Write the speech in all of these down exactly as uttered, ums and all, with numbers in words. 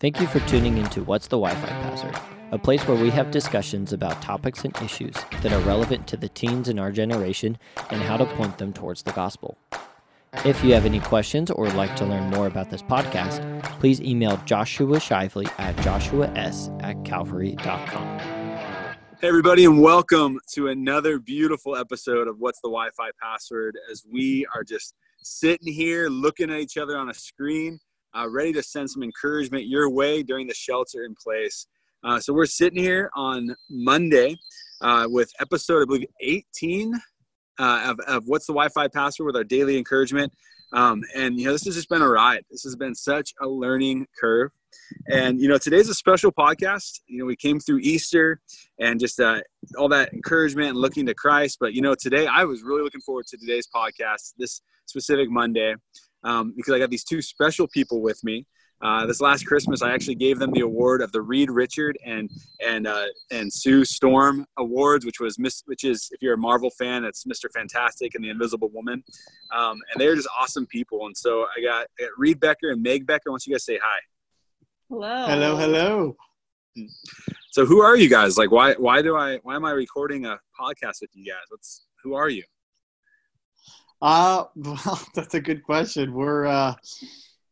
Thank you for tuning into What's the Wi-Fi Password, a place where we have discussions about topics and issues that are relevant to the teens in our generation and how to point them towards the gospel. If you have any questions or would like to learn more about this podcast, please email Joshua Shively at joshua s at calvary dot com. Hey, everybody, and welcome to another beautiful episode of What's the Wi-Fi Password, as we are just sitting here looking at each other on a screen, uh, ready to send some encouragement your way during the shelter in place. Uh, so we're sitting here on Monday uh, with episode, I believe, eighteen uh, of, of What's the Wi-Fi Password with our daily encouragement. Um, and, you know, this has just been a ride. This has been such a learning curve. And, you know, today's a special podcast. You know, we came through Easter and just uh, all that encouragement and looking to Christ. But, you know, today I was really looking forward to today's podcast, this specific Monday, um, because I got these two special people with me. Uh, this last Christmas, I actually gave them the award of the Reed Richard and and uh, and Sue Storm Awards, which was Miss, which is if you're a Marvel fan, it's Mister Fantastic and the Invisible Woman, um, and they're just awesome people. And so I got, I got Reed Becker and Meg Becker. Why don't you guys say hi? Hello. Hello. Hello. So who are you guys? Like, why why do I why am I recording a podcast with you guys? What's who are you? Uh well, that's a good question. We're. Uh...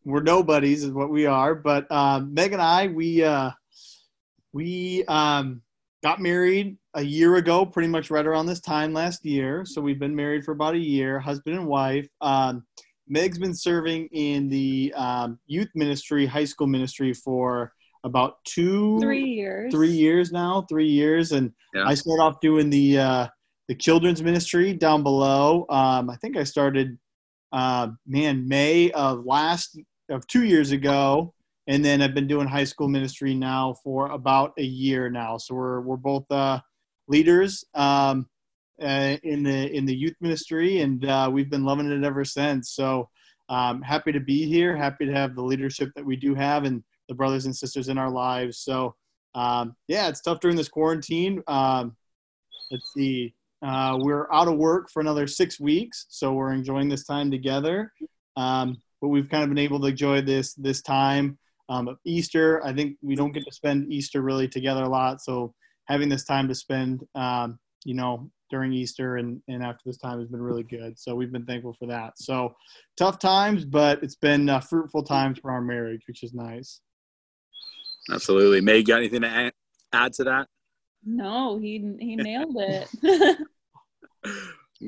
We're nobodies is what we are, but uh, Meg and I, we uh, we um, got married a year ago, pretty much right around this time last year. So we've been married for about a year, husband and wife. Um, Meg's been serving in the um, youth ministry, high school ministry for about two, three years, three years now, three years, and yeah. I started off doing the uh, the children's ministry down below. Um, I think I started, uh, man, May of last. of two years ago, and then I've been doing high school ministry now for about a year now. So we're we're both uh, leaders um, uh, in the in the youth ministry, and uh, we've been loving it ever since. So um, happy to be here, happy to have the leadership that we do have and the brothers and sisters in our lives. So um, yeah, it's tough during this quarantine. Um, let's see, uh, we're out of work for another six weeks, so we're enjoying this time together. Um, But we've kind of been able to enjoy this this time um, of Easter. I think we don't get to spend Easter really together a lot. So having this time to spend, um, you know, during Easter and, and after this time has been really good. So we've been thankful for that. So tough times, but it's been uh, fruitful times for our marriage, which is nice. Absolutely. May, you got anything to add to that? No, he he nailed it.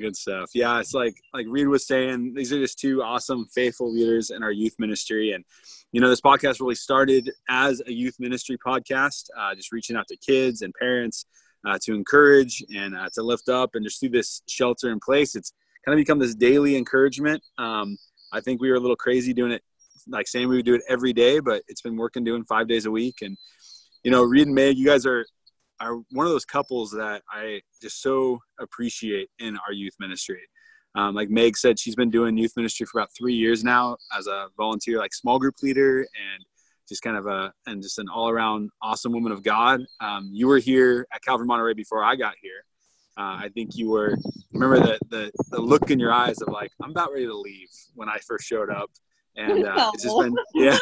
Good stuff. Yeah, it's like like Reed was saying, these are just two awesome, faithful leaders in our youth ministry. And, you know, this podcast really started as a youth ministry podcast, uh, just reaching out to kids and parents uh, to encourage and uh, to lift up. And just through this shelter in place, it's kind of become this daily encouragement. Um, I think we were a little crazy doing it, like saying we would do it every day, but it's been working doing five days a week. And, you know, Reed and Meg, you guys are – are one of those couples that I just so appreciate in our youth ministry. Um, like Meg said, she's been doing youth ministry for about three years now as a volunteer, like small group leader, and just kind of a, and just an all around awesome woman of God. Um, you were here at Calvary Monterey before I got here. Uh, I think you were, remember the, the, the look in your eyes of like, I'm about ready to leave when I first showed up. And uh, it's just been, yeah.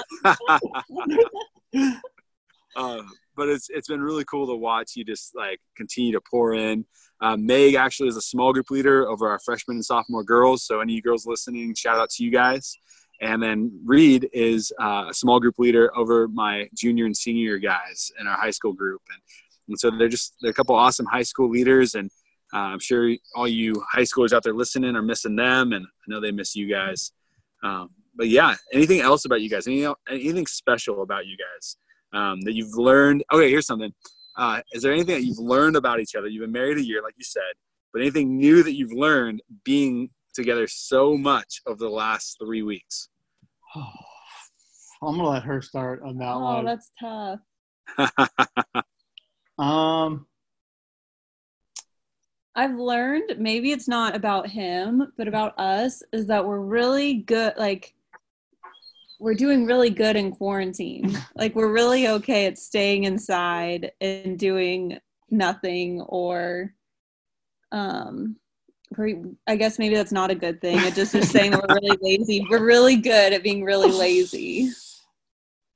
uh, But it's it's been really cool to watch you just like continue to pour in. Uh, Meg actually is a small group leader over our freshman and sophomore girls. So any of you girls listening, shout out to you guys. And then Reed is uh, a small group leader over my junior and senior guys in our high school group. And, and so they're just they're a couple awesome high school leaders. And uh, I'm sure all you high schoolers out there listening are missing them. And I know they miss you guys. Um, but yeah, anything else about you guys? Anything, anything special about you guys? Um, that you've learned? Okay, here's something. Uh, is there anything that you've learned about each other? You've been married a year, like you said, but anything new that you've learned being together so much over the last three weeks? Oh, I'm gonna let her start on that oh, one. Oh, that's tough. um, I've learned, maybe it's not about him, but about us, is that we're really good. Like, we're doing really good in quarantine. Like, we're really okay at staying inside and doing nothing, or um. I guess maybe that's not a good thing. It just is saying that we're really lazy. We're really good at being really lazy.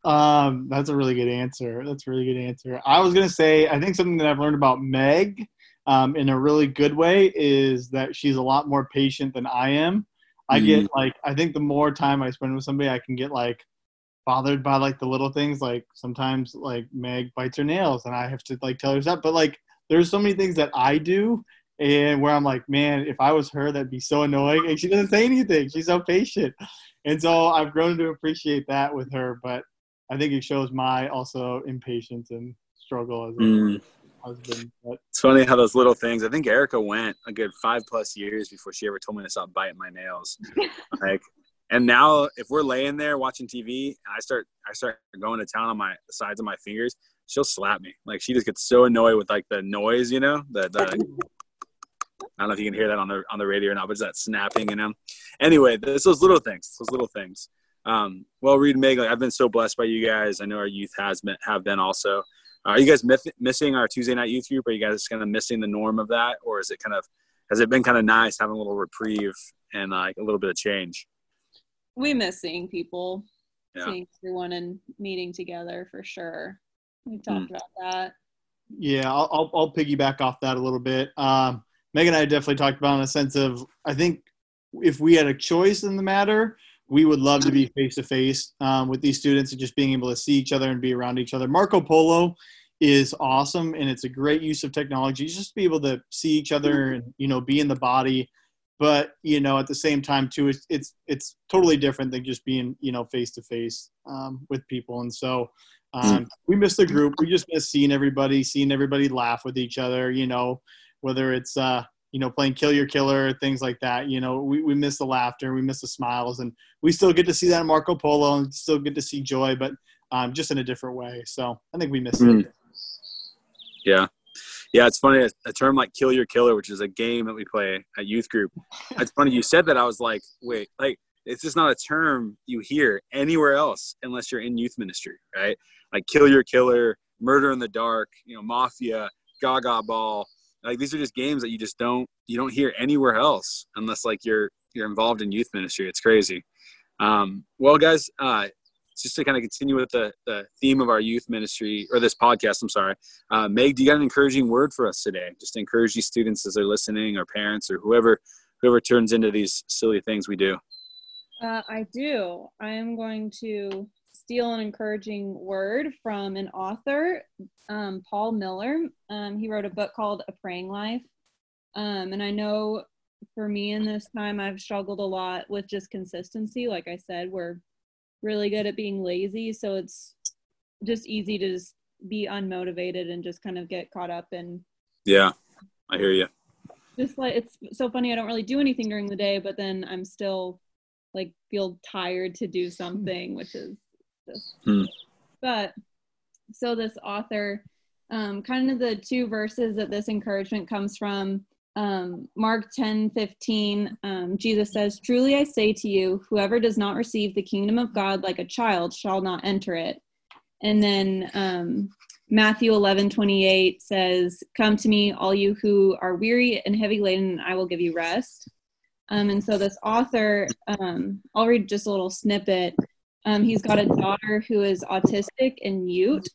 Um, that's a really good answer. That's a really good answer. I was going to say, I think something that I've learned about Meg um, in a really good way is that she's a lot more patient than I am. I mm. get like, I think the more time I spend with somebody, I can get like bothered by like the little things. Like sometimes like Meg bites her nails and I have to like tell her stuff. But like, there's so many things that I do and where I'm like, man, if I was her, that'd be so annoying. And she doesn't say anything. She's so patient. And so I've grown to appreciate that with her. But I think it shows my also impatience and struggle as a mm. husband. But it's funny how those little things. I think Erica went a good five plus years before she ever told me to stop biting my nails. Like, and now if we're laying there watching T V, and I start, I start going to town on my the sides of my fingers, she'll slap me. Like, she just gets so annoyed with like the noise, you know, the, the I don't know if you can hear that on the on the radio or not, but it's that snapping, you know? Anyway, this, those little things, those little things. Um, well, Reed and Meg, like, I've been so blessed by you guys. I know our youth has been, have been also. Uh, are you guys myth- missing our Tuesday night youth group? Are you guys kind of missing the norm of that? Or is it kind of, has it been kind of nice having a little reprieve and like a little bit of change? We miss seeing people, yeah. seeing everyone and meeting together for sure. We talked mm. about that. Yeah, I'll, I'll, I'll piggyback off that a little bit. Um, Meg and I definitely talked about in a sense of, I think if we had a choice in the matter, we would love to be face-to-face um, with these students and just being able to see each other and be around each other. Marco Polo is awesome, and it's a great use of technology just to be able to see each other and, you know, be in the body. But, you know, at the same time, too, it's it's, it's totally different than just being, you know, face-to-face um, with people. And so um, we miss the group. We just miss seeing everybody, seeing everybody laugh with each other, you know, whether it's, uh, you know, playing Kill Your Killer, things like that. You know, we, we miss the laughter, we miss the smiles, and we still get to see that in Marco Polo and still get to see joy, but um, just in a different way. So I think we miss mm. it. Yeah. Yeah, it's funny. A term like Kill Your Killer, which is a game that we play at youth group. It's funny you said that. I was like, wait, like, it's just not a term you hear anywhere else unless you're in youth ministry, right? Like Kill Your Killer, Murder in the Dark, you know, Mafia, Gaga Ball. Like, these are just games that you just don't, you don't hear anywhere else unless like you're, you're involved in youth ministry. It's crazy. Um, well, guys, uh, just to kind of continue with the, the theme of our youth ministry or this podcast, I'm sorry. Uh, Meg, do you got an encouraging word for us today? Just to encourage these students as they're listening, or parents, or whoever, whoever turns into these silly things we do. Uh, I do. I am going to steal an encouraging word from an author, um, Paul Miller. Um, he wrote a book called A Praying Life. Um, and I know for me in this time, I've struggled a lot with just consistency. Like I said, we're really good at being lazy. So it's just easy to just be unmotivated and just kind of get caught up. And yeah, I hear you. Just like, it's so funny. I don't really do anything during the day, but then I'm still like feel tired to do something, which is Hmm. But so this author, um, kind of the two verses that this encouragement comes from, um, Mark ten fifteen, um, Jesus says, "Truly I say to you, whoever does not receive the kingdom of God like a child shall not enter it." And then um, Matthew eleven twenty-eight says, "Come to me, all you who are weary and heavy laden, and I will give you rest." Um, and so this author, um, I'll read just a little snippet. Um, he's got a daughter who is autistic and mute.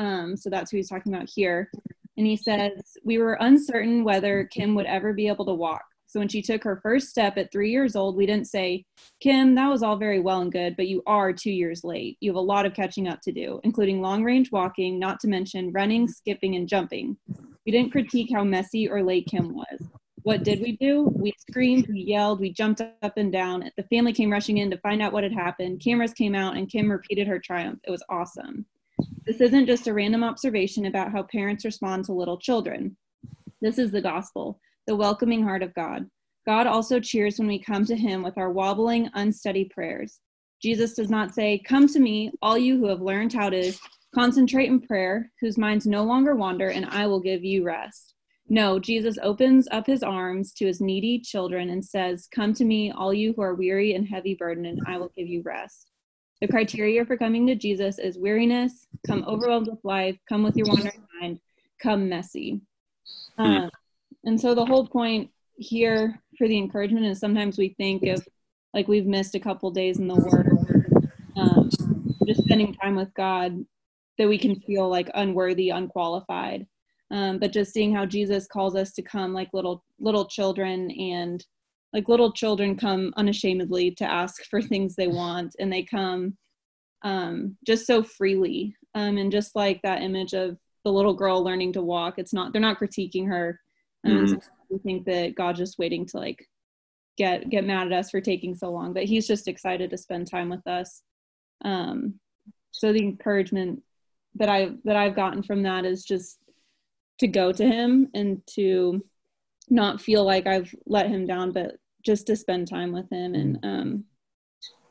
Um, so that's who he's talking about here. And he says, "We were uncertain whether Kim would ever be able to walk. So when she took her first step at three years old, we didn't say, 'Kim, that was all very well and good, but you are two years late. You have a lot of catching up to do, including long-range walking, not to mention running, skipping, and jumping.' We didn't critique how messy or late Kim was. What did we do? We screamed, we yelled, we jumped up and down. The family came rushing in to find out what had happened. Cameras came out and Kim repeated her triumph. It was awesome. This isn't just a random observation about how parents respond to little children. This is the gospel, the welcoming heart of God. God also cheers when we come to him with our wobbling, unsteady prayers. Jesus does not say, "Come to me, all you who have learned how to concentrate in prayer, whose minds no longer wander, and I will give you rest." No, Jesus opens up his arms to his needy children and says, "Come to me, all you who are weary and heavy burdened, and I will give you rest." The criteria for coming to Jesus is weariness, come overwhelmed with life, come with your wandering mind, come messy. Um, and so the whole point here for the encouragement is sometimes we think of, like, we've missed a couple days in the Word, um, just spending time with God, that we can feel like unworthy, unqualified. Um, but just seeing how Jesus calls us to come like little little children, and like little children come unashamedly to ask for things they want, and they come um, just so freely. Um, and just like that image of the little girl learning to walk, it's not, they're not critiquing her. Um, mm-hmm. So we think that God's just waiting to like get get mad at us for taking so long, but he's just excited to spend time with us. Um, so the encouragement that I that I've gotten from that is just to go to him and to not feel like I've let him down, but just to spend time with him and um,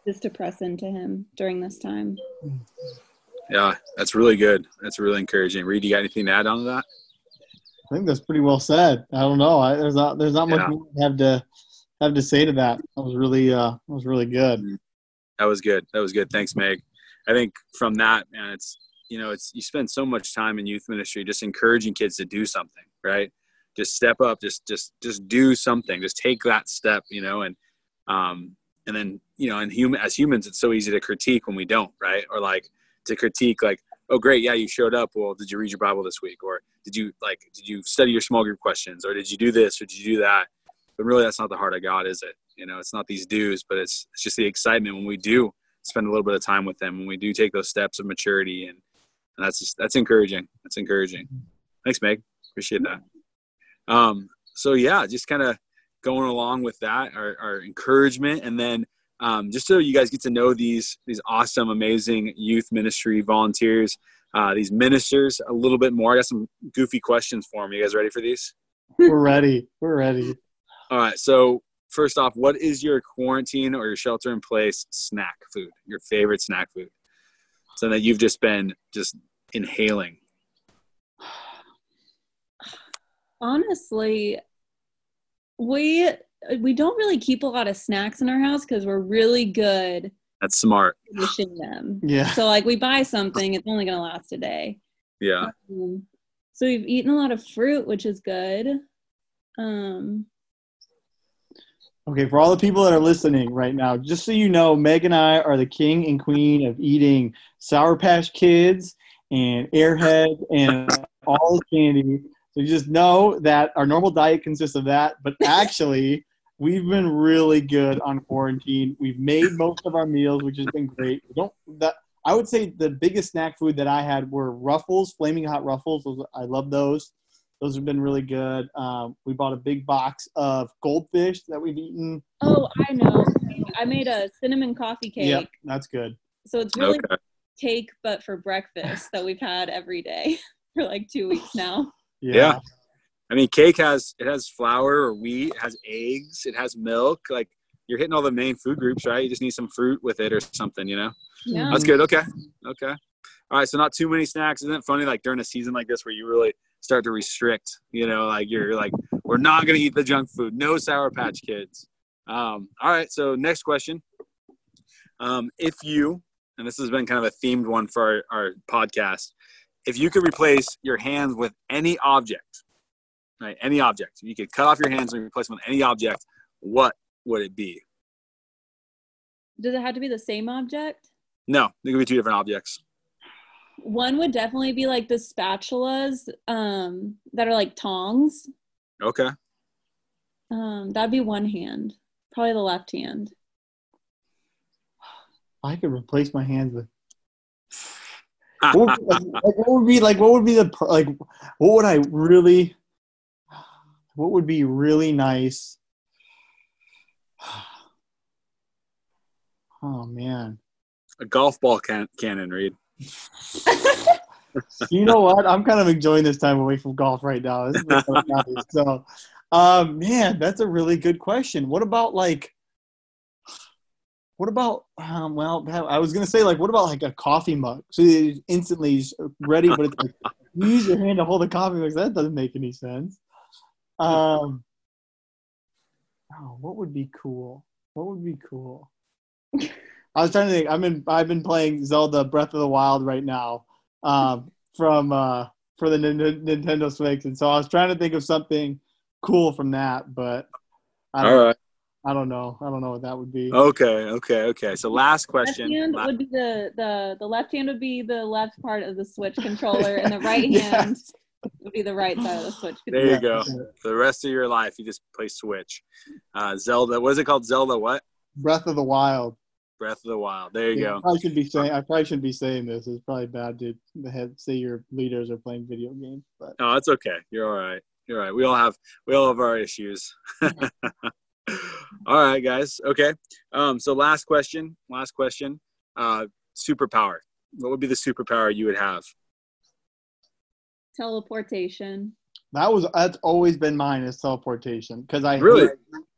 just to press into him during this time. Yeah, that's really good. That's really encouraging. Reed, you got anything to add on to that? I think that's pretty well said. I don't know. I, there's not there's not yeah. much more I have to have to say to that. That was really uh, that was really good. That was good. That was good. Thanks, Meg. I think from that, man, it's, you know, it's, you spend so much time in youth ministry just encouraging kids to do something, right? Just step up, just, just, just do something, just take that step, you know, and, um, and then, you know, and human, as humans, it's so easy to critique when we don't, right? Or like to critique, like, oh, great. Yeah. You showed up. Well, did you read your Bible this week? Or did you like, did you study your small group questions? Or did you do this? Or did you do that? But really, that's not the heart of God, is it? You know, it's not these do's, but it's, it's just the excitement when we do spend a little bit of time with them, when we do take those steps of maturity. And, And that's just, that's encouraging. That's encouraging. Thanks, Meg. Appreciate that. Um, so yeah, just kind of going along with that, our, our encouragement. And then um, just so you guys get to know these, these awesome, amazing youth ministry volunteers, uh, these ministers a little bit more. I got some goofy questions for them. You guys ready for these? We're ready. We're ready. All right. So first off, what is your quarantine or your shelter in place snack food, your favorite snack food? So that you've just been just inhaling. Honestly, we we don't really keep a lot of snacks in our house because we're really good. That's smart. Finishing them. Yeah. So like we buy something, it's only gonna last a day. Yeah. Um, so we've eaten a lot of fruit, which is good. Um. Okay, for all the people that are listening right now, just so you know, Meg and I are the king and queen of eating Sour Patch Kids and Airheads and all the candy. So you just know that our normal diet consists of that. But actually, we've been really good on quarantine. We've made most of our meals, which has been great. We don't that I would say the biggest snack food that I had were Ruffles, Flaming Hot Ruffles. Those, I love those. Those have been really good. Um, we bought a big box of goldfish that we've eaten. Oh, I know. I made a cinnamon coffee cake. Yep, that's good. So it's really okay. Cake, but for breakfast that we've had every day for like two weeks now. Yeah. yeah. I mean, cake has, it has flour or wheat, it has eggs, it has milk. Like you're hitting all the main food groups, right? You just need some fruit with it or something, you know? Yeah. That's good. Okay. Okay. All right. So not too many snacks. Isn't it funny? Like during a season like this where you really start to restrict, you know, like you're like, we're not going to eat the junk food. No Sour Patch Kids. Um, all right. So next question. Um, if you, and this has been kind of a themed one for our, our podcast, if you could replace your hands with any object, right? Any object, you could cut off your hands and replace them with any object. What would it be? Does it have to be the same object? No, it could be two different objects. One would definitely be like the spatulas um, that are like tongs. Okay. Um, that'd be one hand, probably the left hand. I could replace my hands with. What would, like, like, what would be like? What would be the like? What would I really? What would be really nice? Oh man. A golf ball can- cannon, Reed. You know what? I'm kind of enjoying this time away from golf right now. This is really nice. So, um, man, that's a really good question. What about like, what about, um, well, I was going to say, like, what about, like, a coffee mug? So it's instantly ready, but it's like, you use your hand to hold the coffee mug. That doesn't make any sense. Um, oh, what would be cool? What would be cool? I was trying to think. I'm in, I've been playing Zelda Breath of the Wild right now um, from uh, for the N- Nintendo Switch. And so I was trying to think of something cool from that, but I don't All right. I don't know. I don't know what that would be. Okay, okay, okay. So last question. Left hand would be the, the, the left hand would be the left part of the Switch controller, and the right hand yes. would be the right side of the Switch controller. There you go. For the rest of your life, you just play Switch. Uh, Zelda, what is it called? Zelda what? Breath of the Wild. Breath of the Wild. There you yeah, go. I should be saying. I probably shouldn't be saying this. It's probably bad to have, say your leaders are playing video games. But no, it's okay. You're all right. You're all right. We all have we all have our issues. All right, guys. Okay. Um, so last question, last question, uh, superpower. What would be the superpower you would have? Teleportation. That was, that's always been mine, is teleportation. Cause I, really? hate,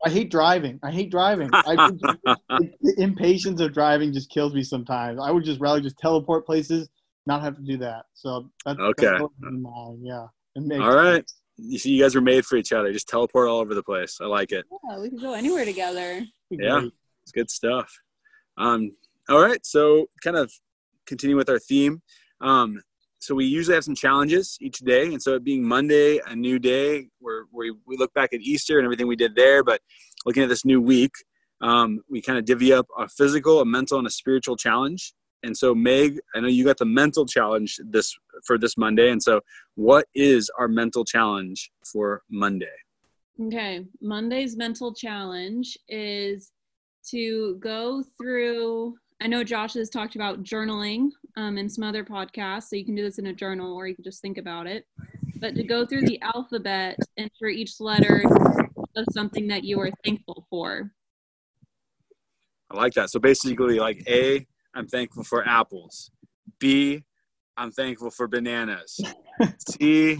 I hate driving. I hate driving. I, it, the impatience of driving just kills me sometimes. I would just rather just teleport places, not have to do that. So that's, okay. that's always been mine. Yeah. It makes All right. sense. You see, you guys were made for each other. Just teleport all over the place. I like it. Yeah, we can go anywhere together. Yeah, it's good stuff. Um, all right, so kind of continue with our theme. Um, so we usually have some challenges each day, and so it being Monday, a new day, where we we look back at Easter and everything we did there, but looking at this new week, um, we kind of divvy up a physical, a mental, and a spiritual challenge. And so, Meg, I know you got the mental challenge this for this Monday. And so what is our mental challenge for Monday? Okay. Monday's mental challenge is to go through, I know Josh has talked about journaling um, in some other podcasts. So you can do this in a journal or you can just think about it. But to go through the alphabet and for each letter of something that you are thankful for. I like that. So basically like A, I'm thankful for apples. B, I'm thankful for bananas. C,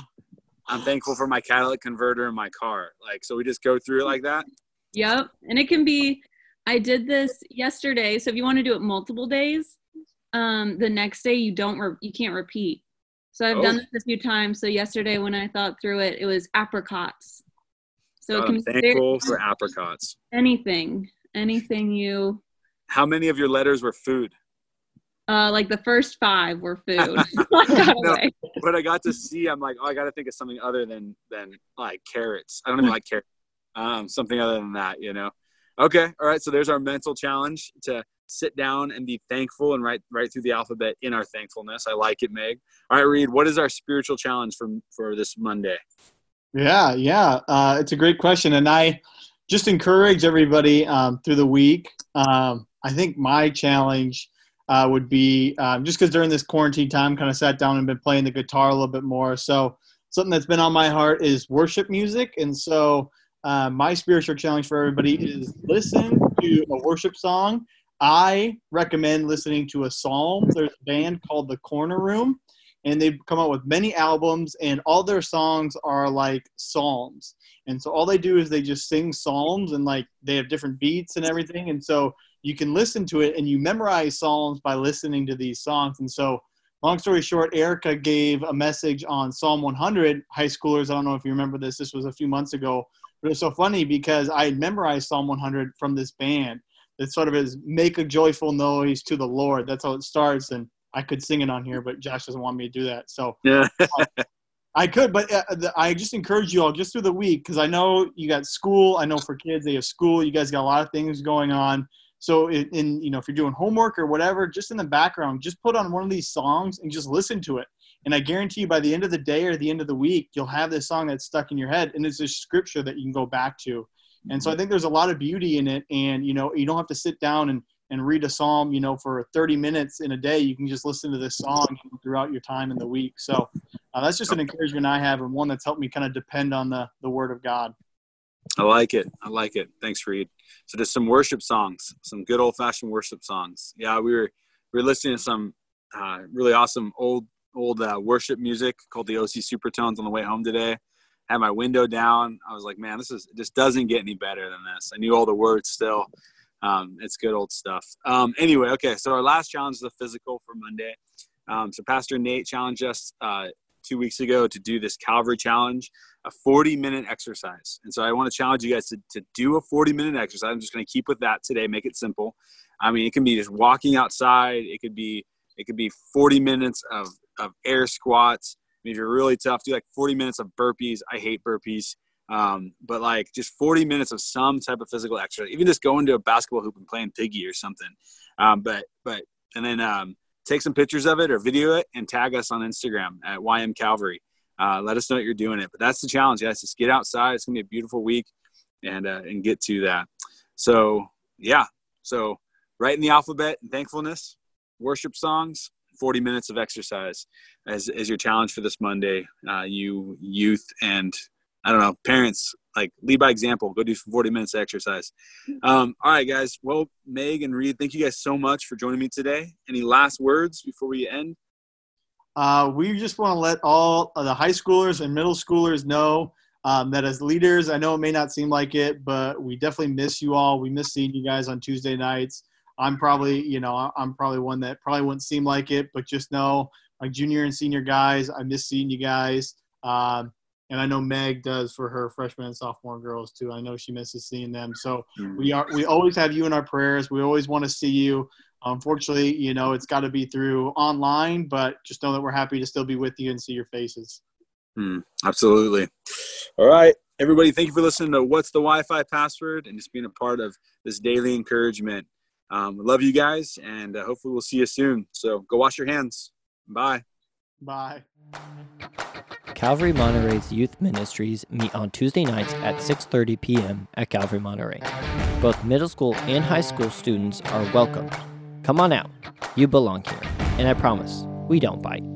I'm thankful for my catalytic converter in my car. Like, so we just go through it like that? Yep. And it can be, I did this yesterday. So if you want to do it multiple days, um, the next day you don't, re- you can't repeat. So I've oh. done this a few times. So yesterday when I thought through it, it was apricots. So God, it can I'm be thankful for apricots. Anything, anything you. How many of your letters were food? Uh, like the first five were food. No, but I got to see, I'm like, oh, I got to think of something other than, than like carrots. I don't even like carrots. Um, something other than that, you know? Okay. All right. So there's our mental challenge to sit down and be thankful and write, write through the alphabet in our thankfulness. I like it, Meg. All right, Reed, what is our spiritual challenge for, for this Monday? Yeah. Yeah. Uh, it's a great question. And I just encourage everybody um, through the week. Um, I think my challenge Uh, would be um, just because during this quarantine time, kind of sat down and been playing the guitar a little bit more. So something that's been on my heart is worship music. And so uh, my spiritual challenge for everybody is listen to a worship song. I recommend listening to a psalm. There's a band called The Corner Room, and they've come out with many albums, and all their songs are like psalms. And so all they do is they just sing psalms, and like they have different beats and everything. And so you can listen to it and you memorize psalms by listening to these songs. And so long story short, Erica gave a message on Psalm one hundred, high schoolers. I don't know if you remember this. This was a few months ago, but it was so funny because I had memorized Psalm one hundred from this band that sort of is make a joyful noise to the Lord. That's how it starts. And I could sing it on here, but Josh doesn't want me to do that. So yeah. uh, I could, but I just encourage you all just through the week. Cause I know you got school. I know for kids, they have school. You guys got a lot of things going on. So, in, in you know, if you're doing homework or whatever, just in the background, just put on one of these songs and just listen to it. And I guarantee you by the end of the day or the end of the week, you'll have this song that's stuck in your head. And it's a scripture that you can go back to. And so I think there's a lot of beauty in it. And, you know, you don't have to sit down and, and read a psalm, you know, for thirty minutes in a day. You can just listen to this song throughout your time in the week. So uh, that's just an encouragement I have and one that's helped me kind of depend on the, the Word of God. I like it. I like it. Thanks, Reed. So just some worship songs, some good old-fashioned worship songs. Yeah, we were we were listening to some uh, really awesome old old uh, worship music called the O C Supertones on the way home today. Had my window down. I was like, man, this is it just doesn't get any better than this. I knew all the words still. Um, it's good old stuff. Um, anyway, okay, so our last challenge is the physical for Monday. Um, so Pastor Nate challenged us uh, two weeks ago to do this Calvary challenge, a forty-minute exercise. And so I want to challenge you guys to, to do a forty-minute exercise. I'm just going to keep with that today, make it simple. I mean, it can be just walking outside. It could be it could be forty minutes of, of air squats. I mean, if you're really tough, do like forty minutes of burpees. I hate burpees. Um, but like just forty minutes of some type of physical exercise, even just going to a basketball hoop and playing piggy or something. Um, but, but, and then, um, take some pictures of it or video it and tag us on Instagram at Y M Calvary. Uh, let us know that you're doing it, but that's the challenge. Guys, just get outside. It's gonna be a beautiful week and, uh, and get to that. So yeah. So writing the alphabet and thankfulness, worship songs, forty minutes of exercise as, as your challenge for this Monday. Uh, you youth and, I don't know, parents, like, lead by example. Go do some forty minutes of exercise. Um, all right, guys. Well, Meg and Reed, thank you guys so much for joining me today. Any last words before we end? Uh, we just want to let all of the high schoolers and middle schoolers know um, that as leaders, I know it may not seem like it, but we definitely miss you all. We miss seeing you guys on Tuesday nights. I'm probably, you know, I'm probably one that probably wouldn't seem like it, but just know, like, junior and senior guys, I miss seeing you guys. Um, And I know Meg does for her freshman and sophomore girls too. I know she misses seeing them. So we are, we always have you in our prayers. We always want to see you. Unfortunately, you know, it's got to be through online, but just know that we're happy to still be with you and see your faces. Mm, absolutely. All right, everybody. Thank you for listening to What's the Wi-Fi Password and just being a part of this daily encouragement. Um, love you guys. And uh, hopefully we'll see you soon. So go wash your hands. Bye. Bye. Calvary Monterey's youth ministries meet on Tuesday nights at six thirty p.m. at Calvary Monterey. Both middle school and high school students are welcome. Come on out. You belong here. And I promise, we don't bite.